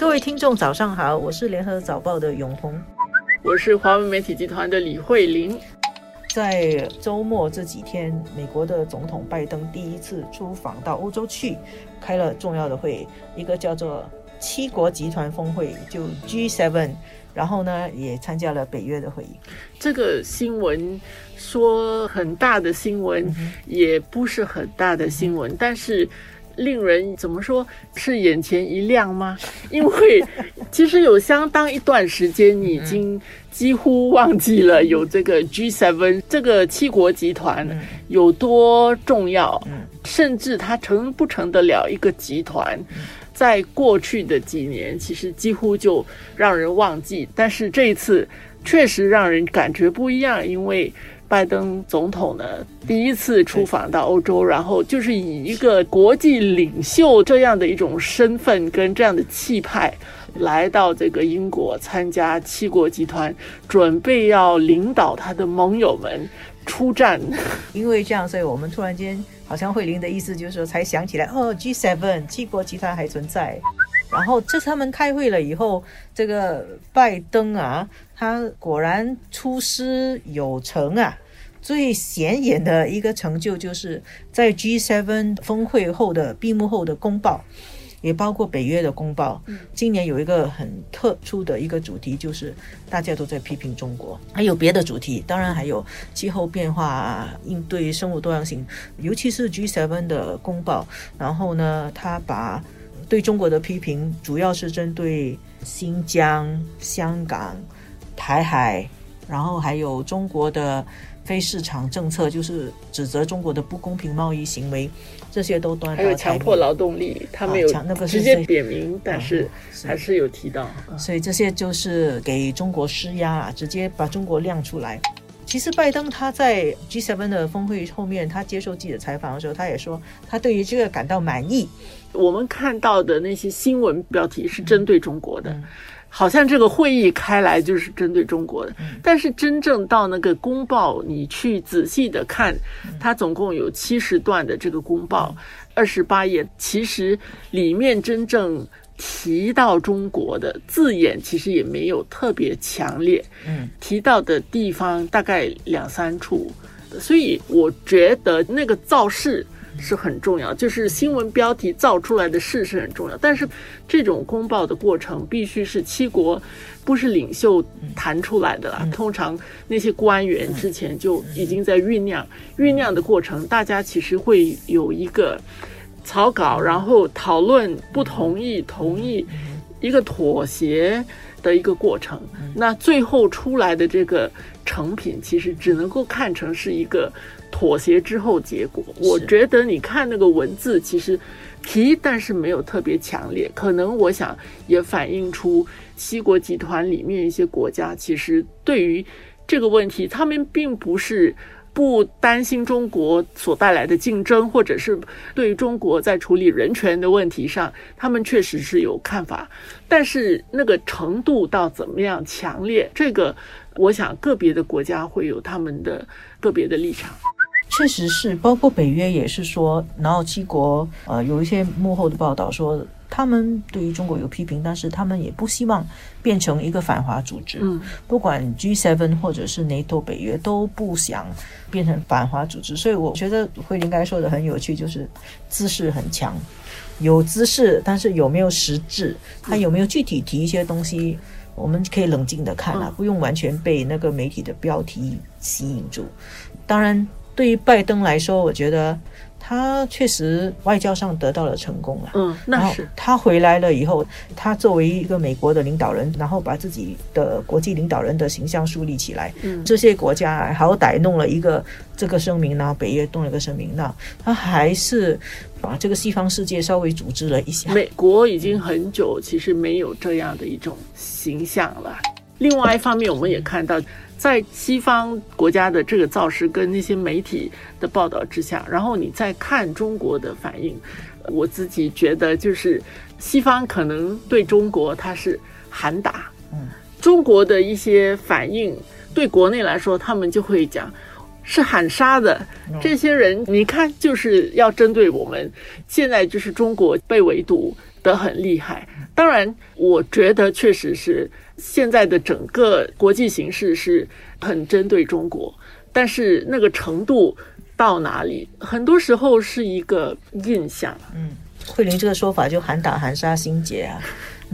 各位听众早上好，我是联合早报的永红，我是华文媒体集团的李慧玲。在周末这几天，美国的总统拜登第一次出访到欧洲去，开了重要的会，一个叫做七国集团峰会，就 G7， 然后呢也参加了北约的会议。这个新闻说很大的新闻、也不是很大的新闻、但是令人怎么说是眼前一亮吗？因为其实有相当一段时间你已经几乎忘记了有这个 G7 这个七国集团有多重要，甚至它成不成得了一个集团，在过去的几年其实几乎就让人忘记，但是这一次确实让人感觉不一样，因为拜登总统呢第一次出访到欧洲，然后就是以一个国际领袖这样的一种身份跟这样的气派来到这个英国参加七国集团，准备要领导他的盟友们出战。因为这样，所以我们突然间好像慧玲的意思就是说才想起来，哦 G7 七国集团还存在。然后这次他们开会了以后，这个拜登啊他果然出师有成啊，最显眼的一个成就就是在 G7 峰会后的闭幕后的公报，也包括北约的公报，今年有一个很特殊的一个主题，就是大家都在批评中国，还有别的主题，当然还有气候变化、应对生物多样性，尤其是 G7 的公报。然后呢他把对中国的批评主要是针对新疆、香港、台海，然后还有中国的非市场政策，就是指责中国的不公平贸易行为，这些都端到台面。还有强迫劳动力，他没有直接点名、但是还是有提到、所以这些就是给中国施压，直接把中国亮出来。其实拜登他在 G7 的峰会后面，他接受记者采访的时候，他也说他对于这个感到满意。我们看到的那些新闻标题是针对中国的、好像这个会议开来就是针对中国的、但是真正到那个公报你去仔细的看、它总共有70段的这个公报、28页，其实里面真正提到中国的字眼其实也没有特别强烈，提到的地方大概2-3处，所以我觉得那个造势是很重要，就是新闻标题造出来的事是很重要，但是这种公报的过程必须是七国，不是领袖谈出来的啦，通常那些官员之前就已经在酝酿，酝酿的过程大家其实会有一个草稿，然后讨论不同意、同意，一个妥协的一个过程。那最后出来的这个成品，其实只能够看成是一个妥协之后结果。我觉得你看那个文字，其实提但是没有特别强烈，可能我想也反映出七国集团里面一些国家，其实对于这个问题，他们并不是不担心中国所带来的竞争，或者是对于中国在处理人权的问题上他们确实是有看法，但是那个程度到怎么样强烈，这个我想个别的国家会有他们的个别的立场。确实是，包括北约也是说，然后七国有一些幕后的报道说他们对于中国有批评，但是他们也不希望变成一个反华组织、不管 G7 或者是 NATO 北约都不想变成反华组织，所以我觉得慧玲刚才说的很有趣，就是姿势很强，有姿势但是有没有实质，他有没有具体提一些东西，我们可以冷静的看不用完全被那个媒体的标题吸引住。当然对于拜登来说，我觉得他确实外交上得到了成功了，那是他回来了以后，他作为一个美国的领导人，然后把自己的国际领导人的形象树立起来，这些国家好歹弄了一个这个声明，然后北约弄了一个声明，那他还是把这个西方世界稍微组织了一下。美国已经很久其实没有这样的一种形象了。另外一方面，我们也看到在西方国家的这个造势跟那些媒体的报道之下，然后你再看中国的反应，我自己觉得就是西方可能对中国它是喊打，中国的一些反应对国内来说他们就会讲是喊杀的，这些人你看就是要针对我们，现在就是中国被围堵得很厉害，当然我觉得确实是现在的整个国际形势是很针对中国，但是那个程度到哪里很多时候是一个印象。慧玲这个说法就喊打喊杀心结啊，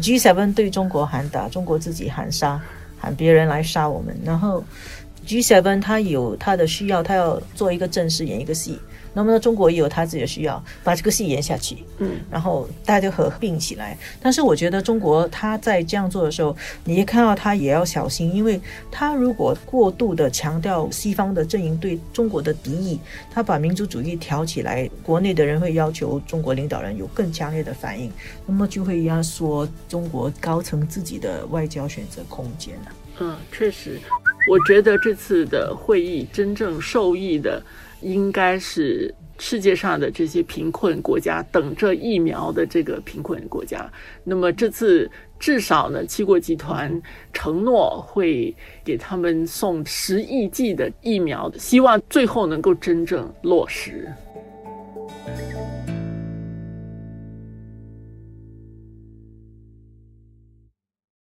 G7 对中国喊打，中国自己喊杀，喊别人来杀我们，然后 G7 它有它的需要，它要做一个正式演一个戏，那么中国也有它自己的需要，把这个戏演下去，然后大家就合并起来。但是我觉得中国它在这样做的时候，你一看到它也要小心，因为它如果过度的强调西方的阵营对中国的敌意，它把民族主义挑起来，国内的人会要求中国领导人有更强烈的反应，那么就会压缩中国高层自己的外交选择空间了。确实，我觉得这次的会议真正受益的应该是世界上的这些贫困国家，等着疫苗的这个贫困国家。那么这次至少呢，七国集团承诺会给他们送10亿剂的疫苗，希望最后能够真正落实。